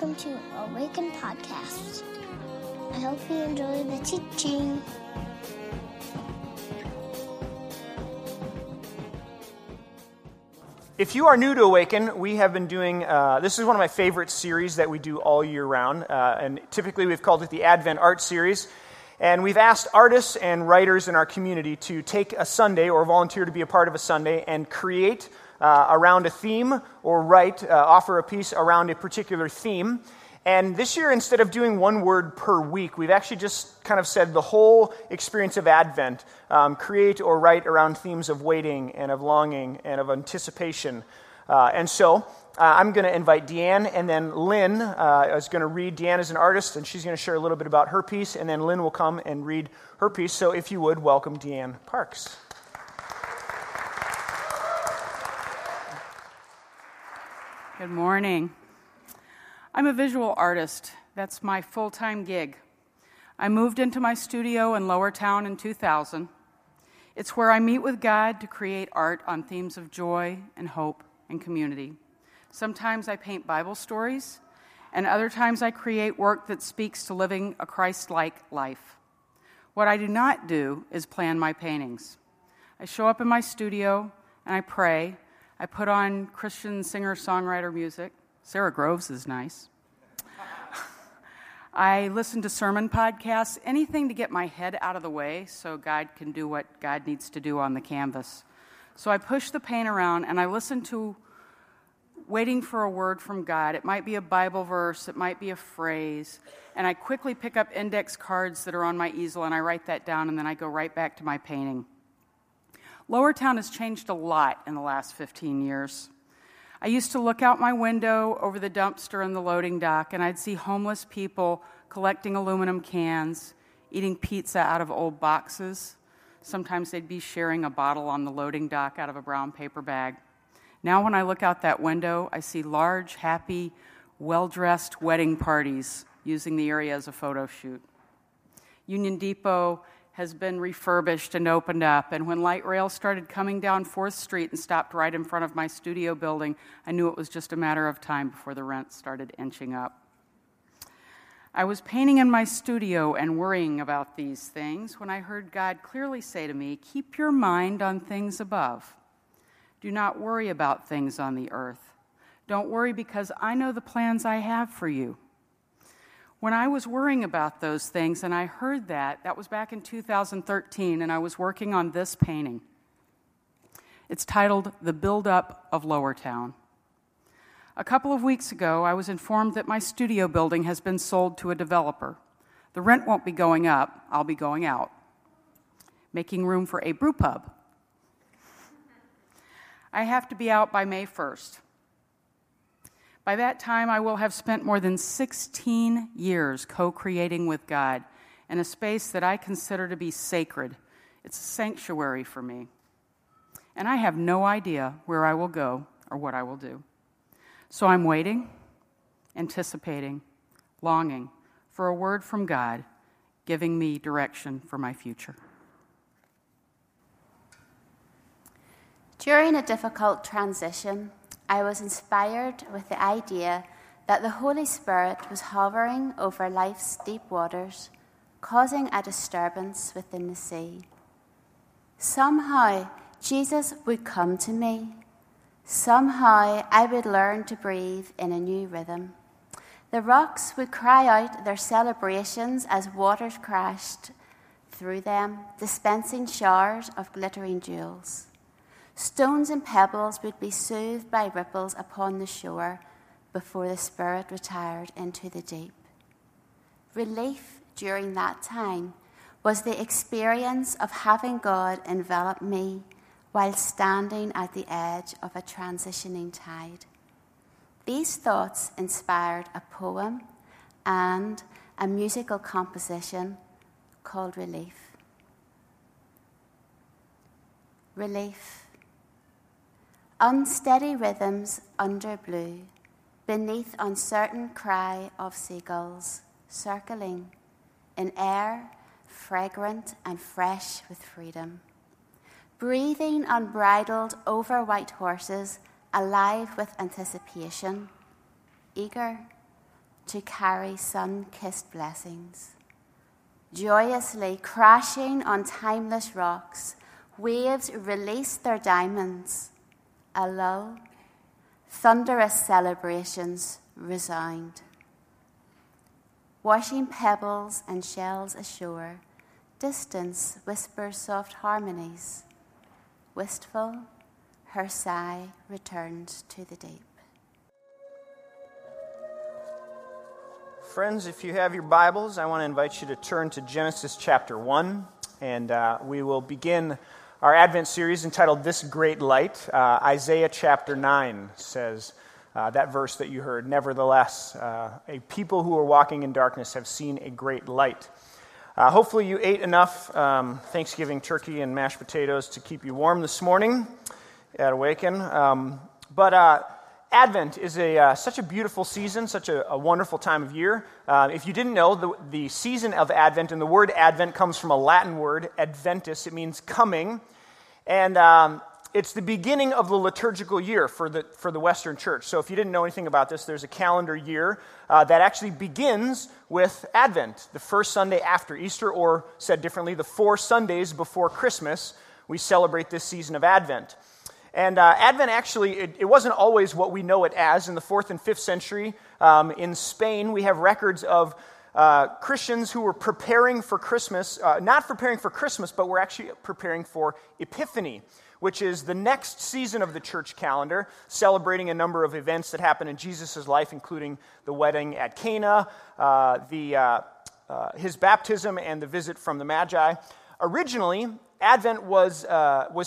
welcome to Awaken Podcast. I hope you enjoy the teaching. If you are new to Awaken, we have been doing, this is one of my favorite series that we do all year round, and typically we've called it the Advent Art Series, and we've asked artists and writers in our community to take a Sunday or volunteer to be a part of a Sunday and create around a theme or write, offer a piece around a particular theme. And this year, instead of doing one word per week, we've actually just kind of said the whole experience of Advent, create or write around themes of waiting and of longing and of anticipation. And so I'm going to invite Deanne, and then Lynn is going to read. Deanne is an artist, and she's going to share a little bit about her piece, and then Lynn will come and read her piece. So if you would, welcome Deanne Parks. Good morning. I'm a visual artist. That's my full-time gig. I moved into my studio in Lower Town in 2000. It's where I meet with God to create art on themes of joy and hope and community. Sometimes I paint Bible stories, and other times I create work that speaks to living a Christ-like life. What I do not do is plan my paintings. I show up in my studio, and I pray. I put on Christian singer-songwriter music. Sarah Groves is nice. I listen to sermon podcasts, anything to get my head out of the way so God can do what God needs to do on the canvas. So I push the paint around, and I listen to waiting for a word from God. It might be a Bible verse. It might be a phrase. And I quickly pick up index cards that are on my easel, and I write that down, and then I go right back to my painting. Lower Town has changed a lot in the last 15 years. I used to look out my window over the dumpster and the loading dock, and I'd see homeless people collecting aluminum cans, eating pizza out of old boxes. Sometimes they'd be sharing a bottle on the loading dock out of a brown paper bag. Now when I look out that window, I see large, happy, well-dressed wedding parties using the area as a photo shoot. Union Depot has been refurbished and opened up, and when light rail started coming down 4th Street and stopped right in front of my studio building, I knew it was just a matter of time before the rent started inching up. I was painting in my studio and worrying about these things when I heard God clearly say to me, "Keep your mind on things above. Do not worry about things on the earth. Don't worry, because I know the plans I have for you." When I was worrying about those things, and I heard that was back in 2013, and I was working on this painting. It's titled, "The Buildup of Lower Town." A couple of weeks ago, I was informed that my studio building has been sold to a developer. The rent won't be going up, I'll be going out, making room for a brew pub. I have to be out by May 1st. By that time, I will have spent more than 16 years co-creating with God in a space that I consider to be sacred. It's a sanctuary for me. And I have no idea where I will go or what I will do. So I'm waiting, anticipating, longing for a word from God, giving me direction for my future. During a difficult transition, I was inspired with the idea that the Holy Spirit was hovering over life's deep waters, causing a disturbance within the sea. Somehow, Jesus would come to me. Somehow, I would learn to breathe in a new rhythm. The rocks would cry out their celebrations as waters crashed through them, dispensing showers of glittering jewels. Stones and pebbles would be soothed by ripples upon the shore before the Spirit retired into the deep. Relief during that time was the experience of having God envelop me while standing at the edge of a transitioning tide. These thoughts inspired a poem and a musical composition called Relief. Relief. Unsteady rhythms under blue, beneath uncertain cry of seagulls, circling in air, fragrant and fresh with freedom. Breathing unbridled over white horses, alive with anticipation, eager, to carry sun-kissed blessings. Joyously crashing on timeless rocks, waves released their diamonds. A lull, thunderous celebrations resound. Washing pebbles and shells ashore, distance whispers soft harmonies. Wistful, her sigh returns to the deep. Friends, if you have your Bibles, I want to invite you to turn to Genesis chapter 1, and we will begin our Advent series entitled This Great Light. Isaiah chapter 9 says that verse that you heard, "Nevertheless, a people who are walking in darkness have seen a great light." Hopefully you ate enough Thanksgiving turkey and mashed potatoes to keep you warm this morning at Awaken, but Advent is such a beautiful season, such a wonderful time of year. If you didn't know, the season of Advent, and the word Advent comes from a Latin word, Adventus. It means coming, and it's the beginning of the liturgical year for the Western Church. So if you didn't know anything about this, there's a calendar year that actually begins with Advent, the first Sunday after Easter, or said differently, the 4 Sundays before Christmas. We celebrate this season of Advent. And Advent actually, it wasn't always what we know it as. In the 4th and 5th century in Spain, we have records of Christians who were preparing for Christmas, not preparing for Christmas, but were actually preparing for Epiphany, which is the next season of the church calendar, celebrating a number of events that happened in Jesus' life, including the wedding at Cana, his baptism, and the visit from the Magi. Originally, Advent was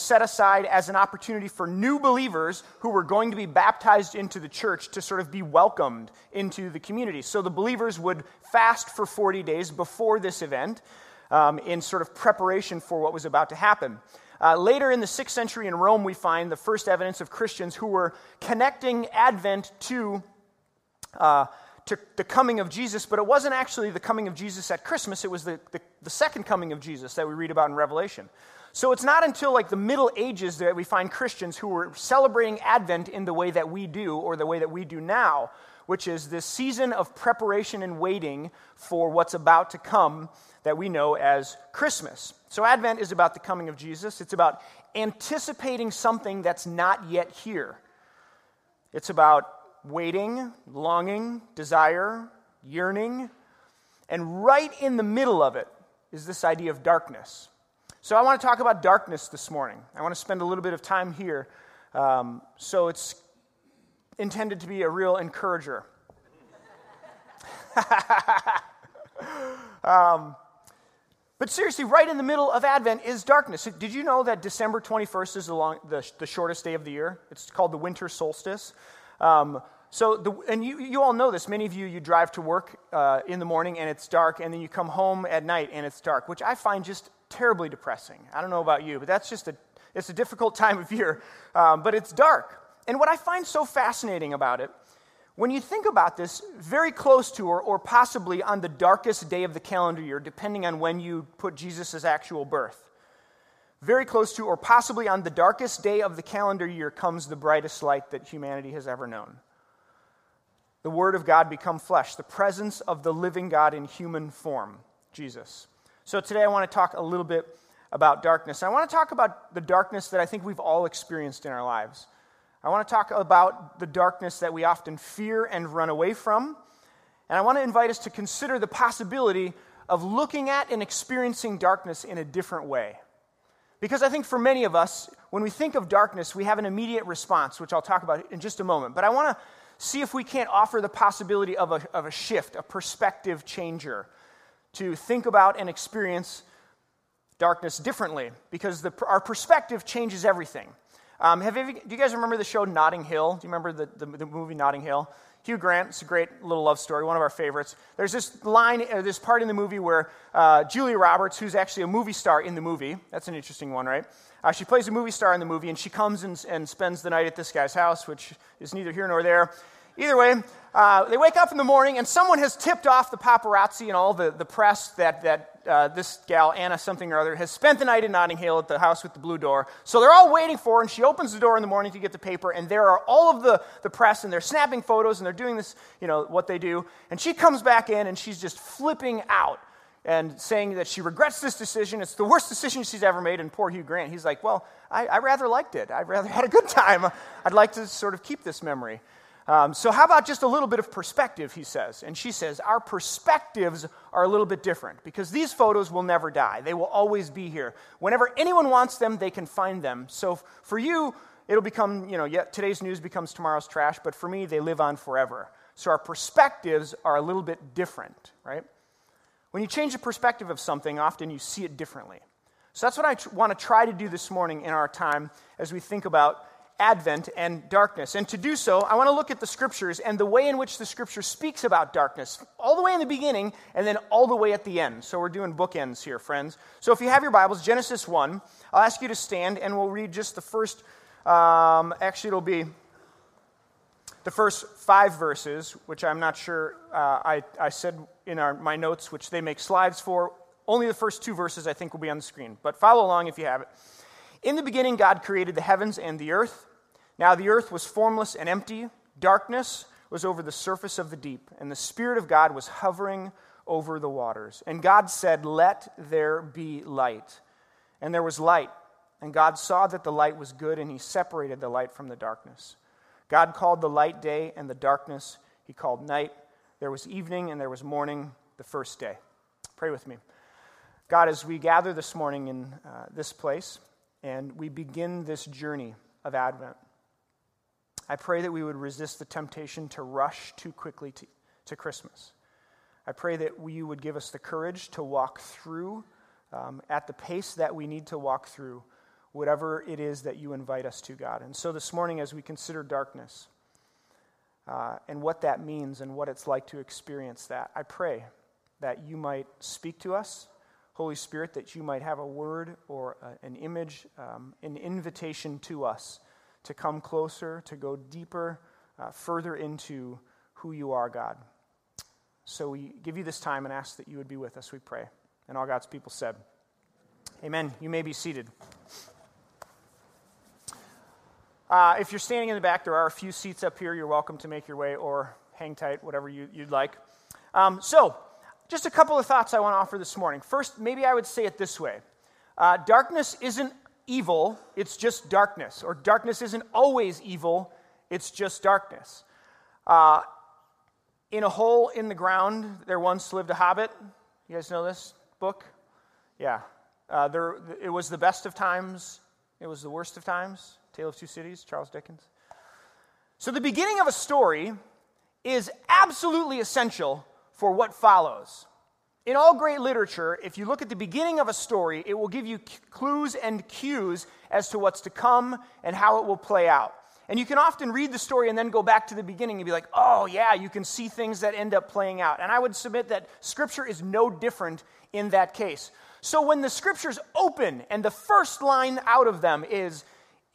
set aside as an opportunity for new believers who were going to be baptized into the church to sort of be welcomed into the community. So the believers would fast for 40 days before this event in sort of preparation for what was about to happen. Later in the 6th century in Rome, we find the first evidence of Christians who were connecting Advent to the coming of Jesus, but it wasn't actually the coming of Jesus at Christmas, it was the second coming of Jesus that we read about in Revelation. So it's not until like the Middle Ages that we find Christians who were celebrating Advent in the way that we do, or the way that we do now, which is this season of preparation and waiting for what's about to come that we know as Christmas. So Advent is about the coming of Jesus. It's about anticipating something that's not yet here. It's about waiting, longing, desire, yearning, and right in the middle of it is this idea of darkness. So I want to talk about darkness this morning. I want to spend a little bit of time here, so it's intended to be a real encourager. But seriously, right in the middle of Advent is darkness. Did you know that December 21st is the shortest day of the year? It's called the winter solstice. And you all know this. Many of you drive to work in the morning and it's dark, and then you come home at night and it's dark, which I find just terribly depressing. I don't know about you, but that's just it's a difficult time of year, but it's dark. And what I find so fascinating about it, when you think about this, very close to or possibly on the darkest day of the calendar year, depending on when you put Jesus' actual birth, very close to, or possibly on the darkest day of the calendar year, comes the brightest light that humanity has ever known. The Word of God become flesh, the presence of the living God in human form, Jesus. So today I want to talk a little bit about darkness. I want to talk about the darkness that I think we've all experienced in our lives. I want to talk about the darkness that we often fear and run away from. And I want to invite us to consider the possibility of looking at and experiencing darkness in a different way. Because I think for many of us, when we think of darkness, we have an immediate response, which I'll talk about in just a moment. But I want to see if we can't offer the possibility of a shift, a perspective changer, to think about and experience darkness differently, because our perspective changes everything. Do you guys remember the show Notting Hill? Do you remember the movie Notting Hill? Hugh Grant, it's a great little love story, one of our favorites. There's this line, or this part in the movie where Julia Roberts, who's actually a movie star in the movie, that's an interesting one, right? She plays a movie star in the movie, and she comes and spends the night at this guy's house, which is neither here nor there, Either way, they wake up in the morning, and someone has tipped off the paparazzi and all the press that this gal, Anna something or other, has spent the night in Notting Hill at the house with the blue door. So they're all waiting for her, and she opens the door in the morning to get the paper, and there are all of the press, and they're snapping photos, and they're doing this, you know, what they do. And she comes back in, and she's just flipping out and saying that she regrets this decision. It's the worst decision she's ever made, and poor Hugh Grant, he's like, well, I rather liked it. I rather had a good time. I'd like to sort of keep this memory. So how about just a little bit of perspective, he says. And she says, our perspectives are a little bit different because these photos will never die. They will always be here. Whenever anyone wants them, they can find them. So for you, it'll become, you know, today's news becomes tomorrow's trash, but for me, they live on forever. So our perspectives are a little bit different, right? When you change the perspective of something, often you see it differently. So that's what I want to try to do this morning in our time as we think about Advent and darkness. And to do so, I want to look at the Scriptures and the way in which the Scripture speaks about darkness, all the way in the beginning and then all the way at the end. So we're doing bookends here, friends. So if you have your Bibles, Genesis 1, I'll ask you to stand and we'll read just the first, it'll be the first 5 verses, which I'm not sure I said in my notes, which they make slides for. Only the first 2 verses I think will be on the screen, but follow along if you have it. In the beginning, God created the heavens and the earth. Now the earth was formless and empty. Darkness was over the surface of the deep, and the Spirit of God was hovering over the waters. And God said, "Let there be light." And there was light. And God saw that the light was good, and He separated the light from the darkness. God called the light day, and the darkness He called night. There was evening, and there was morning the first day. Pray with me. God, as we gather this morning in this place, and we begin this journey of Advent, I pray that we would resist the temptation to rush too quickly to Christmas. I pray that you would give us the courage to walk through at the pace that we need to walk through whatever it is that you invite us to, God. And so this morning as we consider darkness and what that means and what it's like to experience that, I pray that you might speak to us, Holy Spirit, that you might have a word or an image, an invitation to us to come closer, to go deeper, further into who you are, God. So we give you this time and ask that you would be with us, we pray. And all God's people said, amen. You may be seated. If you're standing in the back, there are a few seats up here. You're welcome to make your way or hang tight, whatever you'd like. Just a couple of thoughts I want to offer this morning. First, maybe I would say it this way. Darkness isn't evil, it's just darkness. Or darkness isn't always evil, it's just darkness. In a hole in the ground, there once lived a hobbit. You guys know this book? Yeah. It was the best of times, it was the worst of times. Tale of Two Cities, Charles Dickens. So the beginning of a story is absolutely essential for what follows. In all great literature, if you look at the beginning of a story, it will give you clues and cues as to what's to come and how it will play out. And you can often read the story and then go back to the beginning and be like, oh yeah, you can see things that end up playing out. And I would submit that Scripture is no different in that case. So when the Scriptures open and the first line out of them is,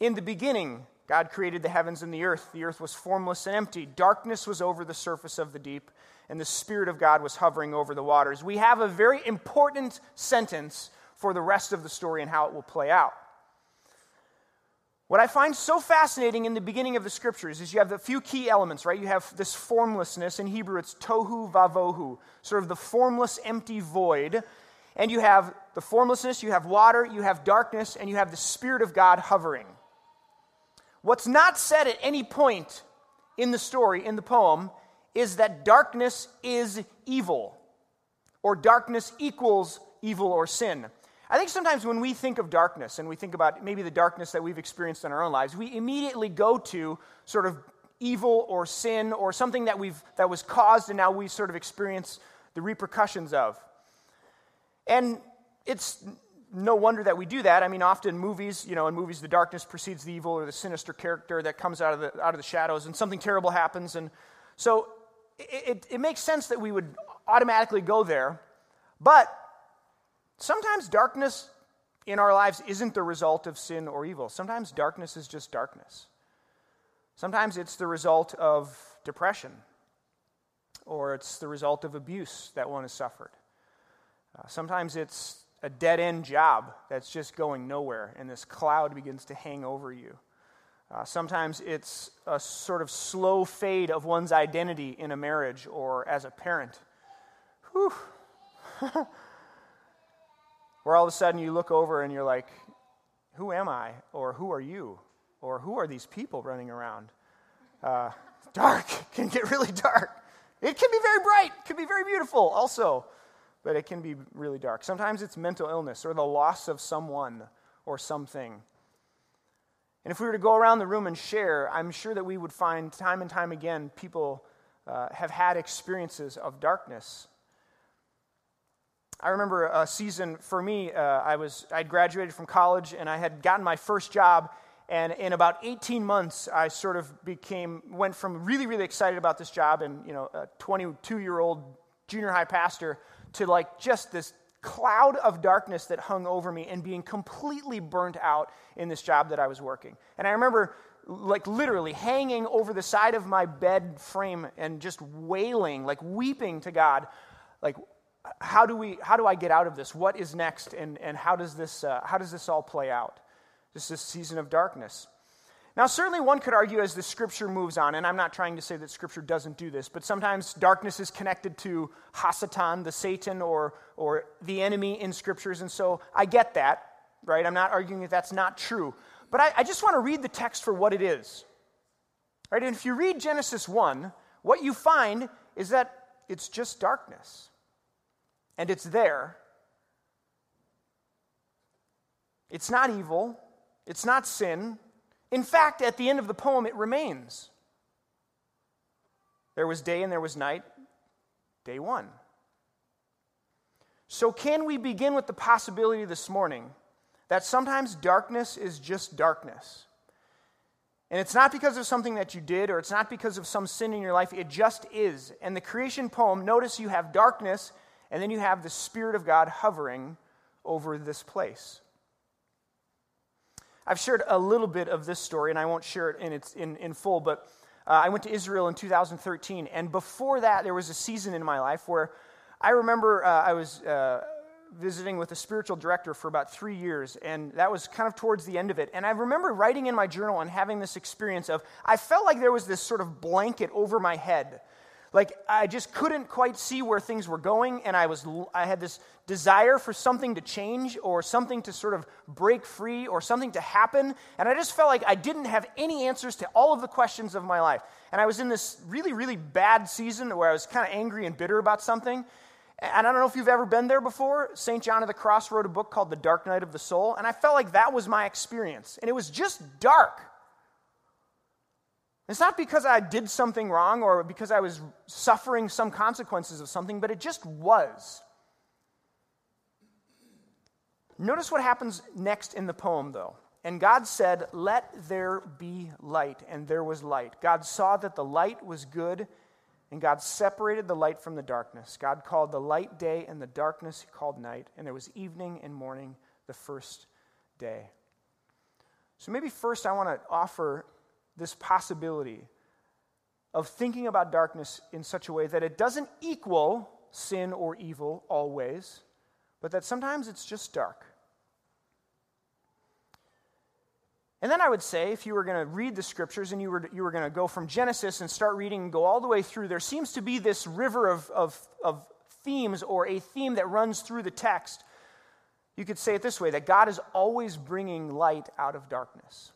in the beginning, God created the heavens and the earth. The earth was formless and empty. Darkness was over the surface of the deep, and the Spirit of God was hovering over the waters. We have a very important sentence for the rest of the story and how it will play out. What I find so fascinating in the beginning of the Scriptures is you have a few key elements, right? You have this formlessness. In Hebrew, it's tohu vavohu, sort of the formless, empty void. And you have the formlessness, you have water, you have darkness, and you have the Spirit of God hovering. What's not said at any point in the story, in the poem, is that darkness is evil, or darkness equals evil or sin. I think sometimes when we think of darkness, and we think about maybe the darkness that we've experienced in our own lives, we immediately go to sort of evil or sin or something that was caused and now we sort of experience the repercussions of. And it's no wonder that we do that. I mean, often in movies, the darkness precedes the evil or the sinister character that comes out of the shadows, and something terrible happens, and so it makes sense that we would automatically go there, but sometimes darkness in our lives isn't the result of sin or evil. Sometimes darkness is just darkness. Sometimes it's the result of depression, or it's the result of abuse that one has suffered. Sometimes it's a dead-end job that's just going nowhere, and this cloud begins to hang over you. Sometimes it's a sort of slow fade of one's identity in a marriage or as a parent. Whew. Where all of a sudden you look over and you're like, who am I? Or who are you? Or who are these people running around? Dark. It can get really dark. It can be very bright. It can be very beautiful also. But it can be really dark. Sometimes it's mental illness or the loss of someone or something. And if we were to go around the room and share, I'm sure that we would find time and time again people have had experiences of darkness. I remember a season for me, I'd graduated from college and I had gotten my first job, and in about 18 months I sort of went from really, really excited about this job and, a 22-year-old junior high pastor to like just this cloud of darkness that hung over me and being completely burnt out in this job that I was working. And I remember like literally hanging over the side of my bed frame and just wailing, like weeping to God, like how do I get out of this? What is next? And how does this all play out? Just this season of darkness. Now, certainly one could argue as the Scripture moves on, and I'm not trying to say that Scripture doesn't do this, but sometimes darkness is connected to Hasatan, the Satan, or the enemy in Scriptures, and so I get that, right? I'm not arguing that that's not true, but I just want to read the text for what it is, right? And if you read Genesis 1, what you find is that it's just darkness, and it's there. It's not evil. It's not sin. In fact, at the end of the poem, it remains. There was day and there was night, day one. So can we begin with the possibility this morning that sometimes darkness is just darkness? And it's not because of something that you did, or it's not because of some sin in your life, it just is. And the creation poem, notice you have darkness, and then you have the Spirit of God hovering over this place. I've shared a little bit of this story, and I won't share it in full, but I went to Israel in 2013, and before that, there was a season in my life where I remember I was visiting with a spiritual director for about 3 years, and that was kind of towards the end of it, and I remember writing in my journal and having this experience of, I felt like there was this sort of blanket over my head. Like, I just couldn't quite see where things were going, and I had this desire for something to change or something to sort of break free or something to happen, and I just felt like I didn't have any answers to all of the questions of my life. And I was in this really, really bad season where I was kind of angry and bitter about something, and I don't know if you've ever been there before. St. John of the Cross wrote a book called The Dark Night of the Soul, and I felt like that was my experience, and it was just dark. It's not because I did something wrong or because I was suffering some consequences of something, but it just was. Notice what happens next in the poem, though. And God said, "Let there be light," and there was light. God saw that the light was good, and God separated the light from the darkness. God called the light day, and the darkness he called night, and there was evening and morning the first day. So maybe first I want to offer this possibility of thinking about darkness in such a way that it doesn't equal sin or evil always, but that sometimes it's just dark. And then I would say, if you were going to read the Scriptures and you were going to go from Genesis and start reading and go all the way through, there seems to be this river of themes or a theme that runs through the text. You could say it this way, that God is always bringing light out of darkness.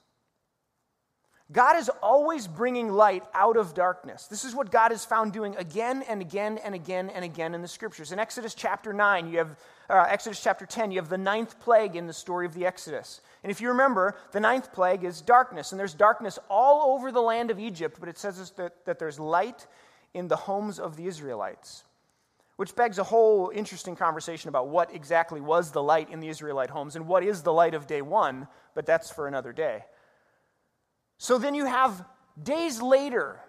God is always bringing light out of darkness. This is what God is found doing again and again and again and again in the Scriptures. In Exodus chapter 9, you have Exodus chapter 10, you have the ninth plague in the story of the Exodus. And if you remember, the ninth plague is darkness, and there's darkness all over the land of Egypt, but it says that there's light in the homes of the Israelites, which begs a whole interesting conversation about what exactly was the light in the Israelite homes and what is the light of day one, but that's for another day. So then you have days later,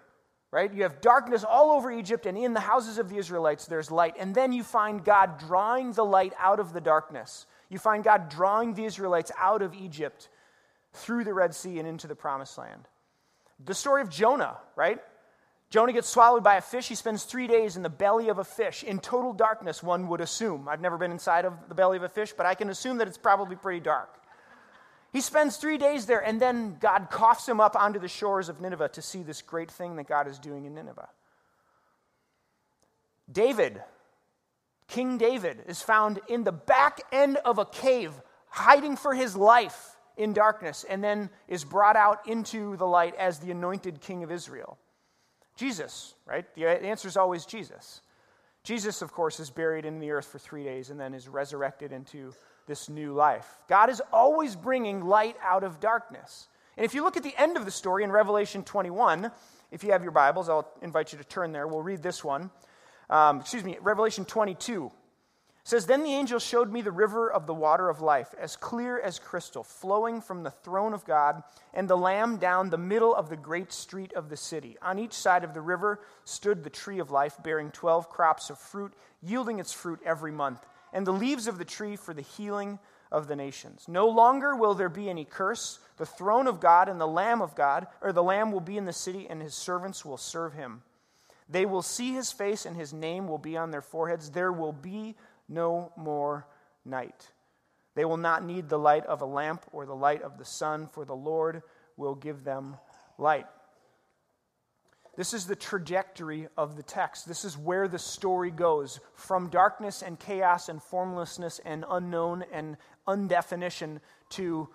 right? You have darkness all over Egypt, and in the houses of the Israelites there's light. And then you find God drawing the light out of the darkness. You find God drawing the Israelites out of Egypt through the Red Sea and into the Promised Land. The story of Jonah, right? Jonah gets swallowed by a fish. He spends 3 days in the belly of a fish in total darkness, one would assume. I've never been inside of the belly of a fish, but I can assume that it's probably pretty dark. He spends 3 days there, and then God coughs him up onto the shores of Nineveh to see this great thing that God is doing in Nineveh. David, King David, is found in the back end of a cave, hiding for his life in darkness, and then is brought out into the light as the anointed king of Israel. Jesus, right? The answer is always Jesus. Jesus, of course, is buried in the earth for 3 days and then is resurrected into this new life. God is always bringing light out of darkness. And if you look at the end of the story in Revelation 21, if you have your Bibles, I'll invite you to turn there. We'll read this one. Revelation 22. It says, "Then the angel showed me the river of the water of life, as clear as crystal, flowing from the throne of God and the Lamb down the middle of the great street of the city. On each side of the river stood the tree of life, bearing 12 crops of fruit, yielding its fruit every month, and the leaves of the tree for the healing of the nations. No longer will there be any curse. The throne of God and the Lamb of God, or the Lamb will be in the city, and his servants will serve him. They will see his face, and his name will be on their foreheads. There will be no more night. They will not need the light of a lamp or the light of the sun, for the Lord will give them light." This is the trajectory of the text. This is where the story goes, from darkness and chaos and formlessness and unknown and undefinition to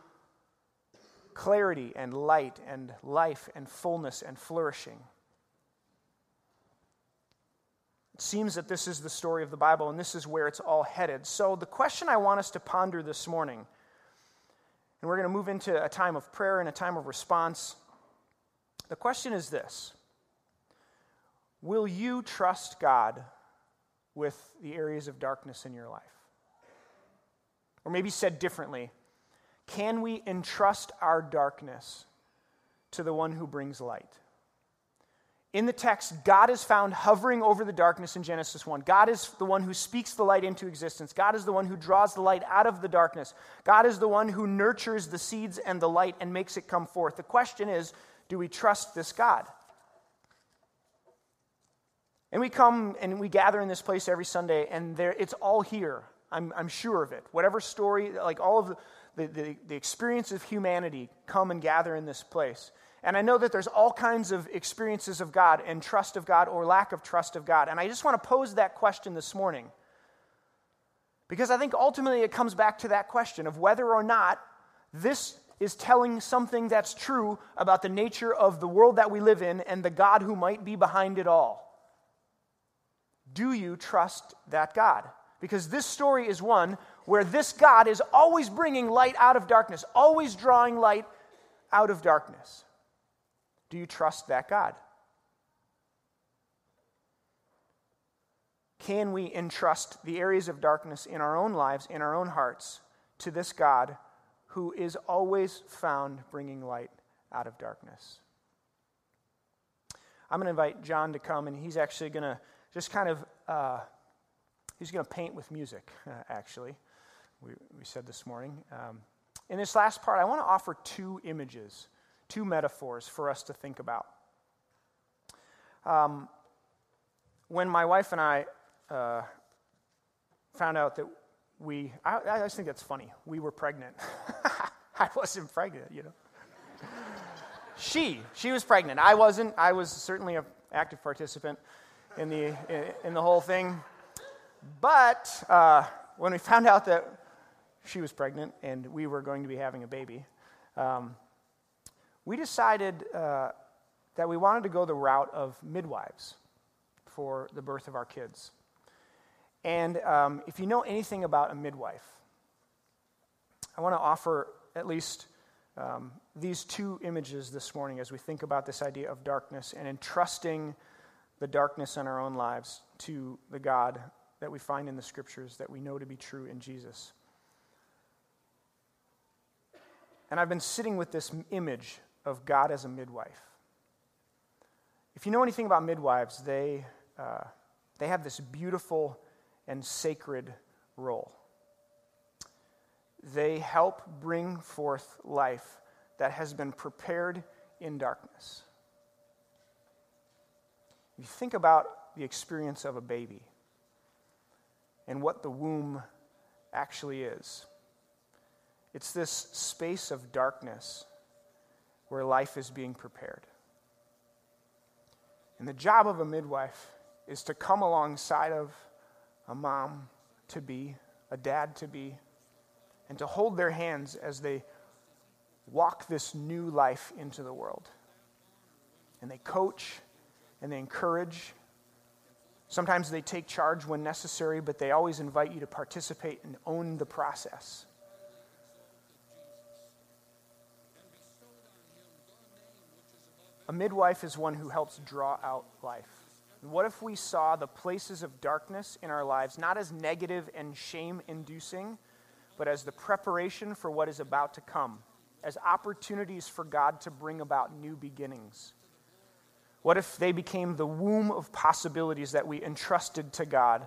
clarity and light and life and fullness and flourishing. Seems that this is the story of the Bible, and this is where it's all headed. So the question I want us to ponder this morning, and we're going to move into a time of prayer and a time of response. The question is this: will you trust God with the areas of darkness in your life? Or maybe said differently, can we entrust our darkness to the one who brings light? In the text, God is found hovering over the darkness in Genesis 1. God is the one who speaks the light into existence. God is the one who draws the light out of the darkness. God is the one who nurtures the seeds and the light and makes it come forth. The question is, do we trust this God? And we come and we gather in this place every Sunday, and it's all here. I'm sure of it. Whatever story, like all of the experience of humanity, come and gather in this place. And I know that there's all kinds of experiences of God and trust of God or lack of trust of God. And I just want to pose that question this morning, because I think ultimately it comes back to that question of whether or not this is telling something that's true about the nature of the world that we live in and the God who might be behind it all. Do you trust that God? Because this story is one where this God is always bringing light out of darkness, always drawing light out of darkness. Do you trust that God? Can we entrust the areas of darkness in our own lives, in our own hearts, to this God who is always found bringing light out of darkness? I'm going to invite John to come, and he's actually going to just kind of, he's going to paint with music, actually. We said this morning. In this last part, I want to offer two images, two metaphors for us to think about. When my wife and I found out that I just think that's funny, we were pregnant. I wasn't pregnant, you know. She was pregnant. I wasn't. I was certainly an active participant in the whole thing. But when we found out that she was pregnant and we were going to be having a baby, we decided that we wanted to go the route of midwives for the birth of our kids. And if you know anything about a midwife, I want to offer at least these two images this morning as we think about this idea of darkness and entrusting the darkness in our own lives to the God that we find in the Scriptures that we know to be true in Jesus. And I've been sitting with this image of God as a midwife. If you know anything about midwives, they have this beautiful and sacred role. They help bring forth life that has been prepared in darkness. You think about the experience of a baby and what the womb actually is. It's this space of darkness where life is being prepared. And the job of a midwife is to come alongside of a mom-to-be, a dad-to-be, and to hold their hands as they walk this new life into the world. And they coach, and they encourage. Sometimes they take charge when necessary, but they always invite you to participate and own the process. A midwife is one who helps draw out life. And what if we saw the places of darkness in our lives not as negative and shame-inducing, but as the preparation for what is about to come, as opportunities for God to bring about new beginnings? What if they became the womb of possibilities that we entrusted to God,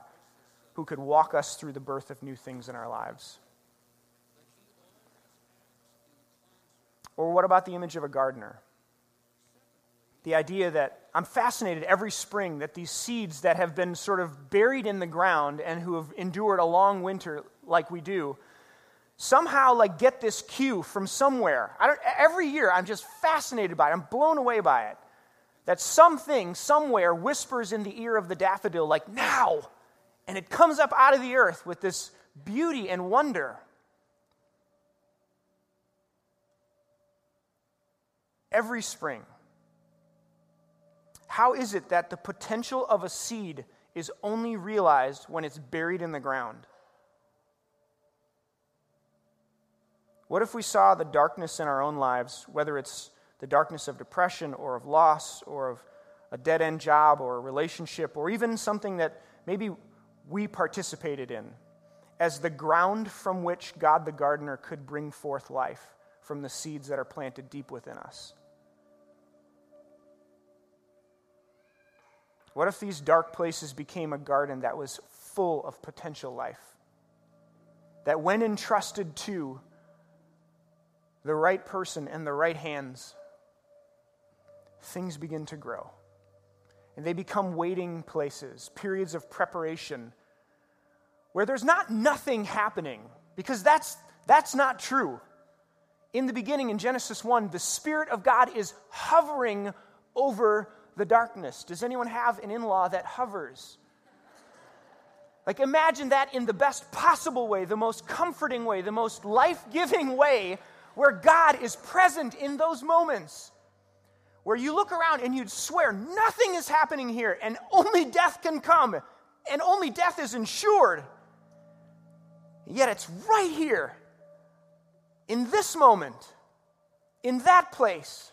who could walk us through the birth of new things in our lives? Or what about the image of a gardener? The idea that I'm fascinated every spring that these seeds that have been sort of buried in the ground and who have endured a long winter like we do, somehow like get this cue from somewhere. Every year I'm just fascinated by it. I'm blown away by it. That something, somewhere, whispers in the ear of the daffodil, like, now! And it comes up out of the earth with this beauty and wonder. Every spring. How is it that the potential of a seed is only realized when it's buried in the ground? What if we saw the darkness in our own lives, whether it's the darkness of depression or of loss or of a dead-end job or a relationship or even something that maybe we participated in, as the ground from which God the gardener could bring forth life from the seeds that are planted deep within us? What if these dark places became a garden that was full of potential life? That when entrusted to the right person and the right hands, things begin to grow. And they become waiting places, periods of preparation, where there's not nothing happening, because that's not true. In the beginning, in Genesis 1, the Spirit of God is hovering over the darkness. Does anyone have an in-law that hovers? Like, imagine that in the best possible way, the most comforting way, the most life-giving way, where God is present in those moments, where you look around and you'd swear nothing is happening here and only death can come and only death is ensured. Yet it's right here, in this moment, in that place,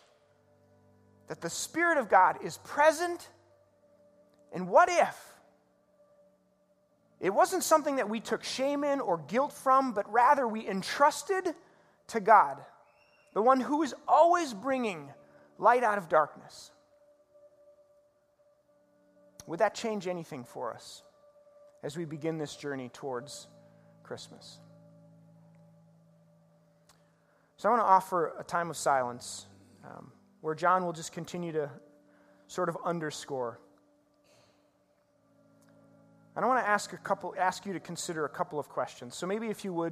that the Spirit of God is present. And what if it wasn't something that we took shame in or guilt from, but rather we entrusted to God, the one who is always bringing light out of darkness? Would that change anything for us as we begin this journey towards Christmas? So I want to offer a time of silence where John will just continue to sort of underscore. And I want to ask you to consider a couple of questions. So maybe if you would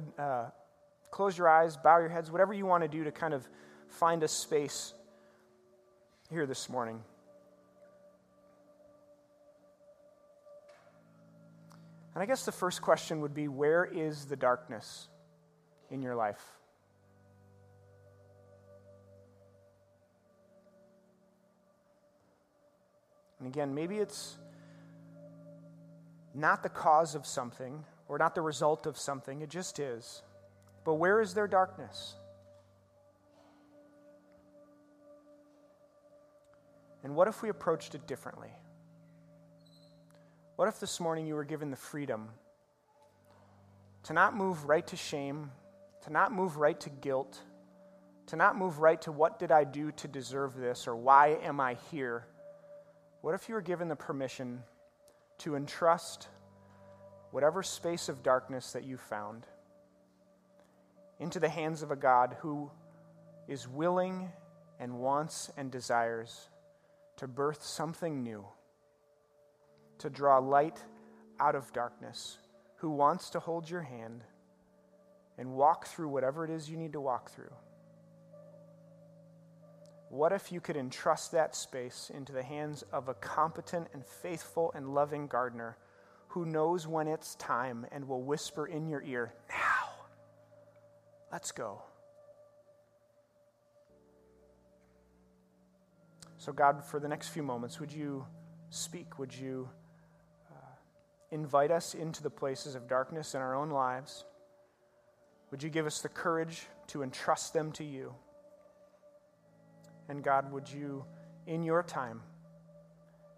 close your eyes, bow your heads, whatever you want to do to kind of find a space here this morning. And I guess the first question would be, where is the darkness in your life? And again, maybe it's not the cause of something or not the result of something, it just is. But where is there darkness? And what if we approached it differently? What if this morning you were given the freedom to not move right to shame, to not move right to guilt, to not move right to what did I do to deserve this or why am I here? What if you were given the permission to entrust whatever space of darkness that you found into the hands of a God who is willing and wants and desires to birth something new, to draw light out of darkness, who wants to hold your hand and walk through whatever it is you need to walk through. What if you could entrust that space into the hands of a competent and faithful and loving gardener who knows when it's time and will whisper in your ear, now, let's go. So God, for the next few moments, would you speak? Would you invite us into the places of darkness in our own lives? Would you give us the courage to entrust them to you? And God, would you, in your time,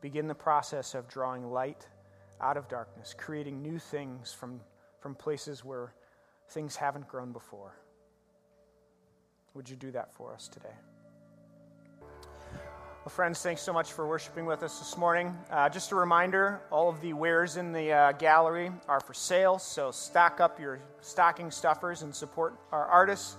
begin the process of drawing light out of darkness, creating new things from places where things haven't grown before. Would you do that for us today? Well, friends, thanks so much for worshiping with us this morning. Just a reminder, all of the wares in the gallery are for sale, so stock up your stocking stuffers and support our artists.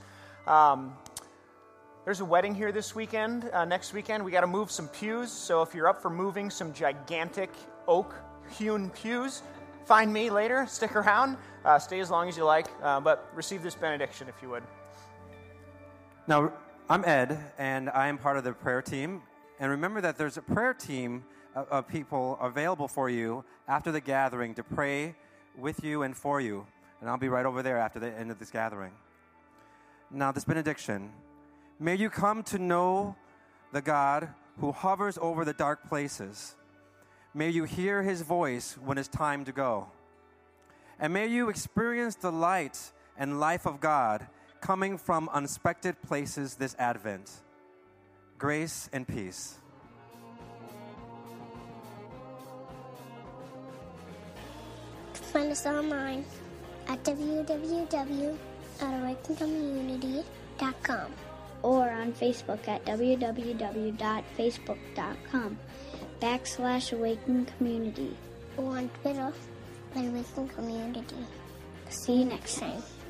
There's a wedding here this weekend. Next weekend, we got to move some pews. So if you're up for moving some gigantic oak-hewn pews, find me later. Stick around. Stay as long as you like. But receive this benediction if you would. Now, I'm Ed, and I am part of the prayer team. And remember that there's a prayer team of people available for you after the gathering to pray with you and for you. And I'll be right over there after the end of this gathering. Now, this benediction. May you come to know the God who hovers over the dark places. May you hear his voice when it's time to go. And may you experience the light and life of God coming from unexpected places this Advent. Grace and peace. Find us online at www.awakencommunity.com. or on Facebook at www.facebook.com/Awaken Community. Or on Twitter at Awaken Community. See you next time.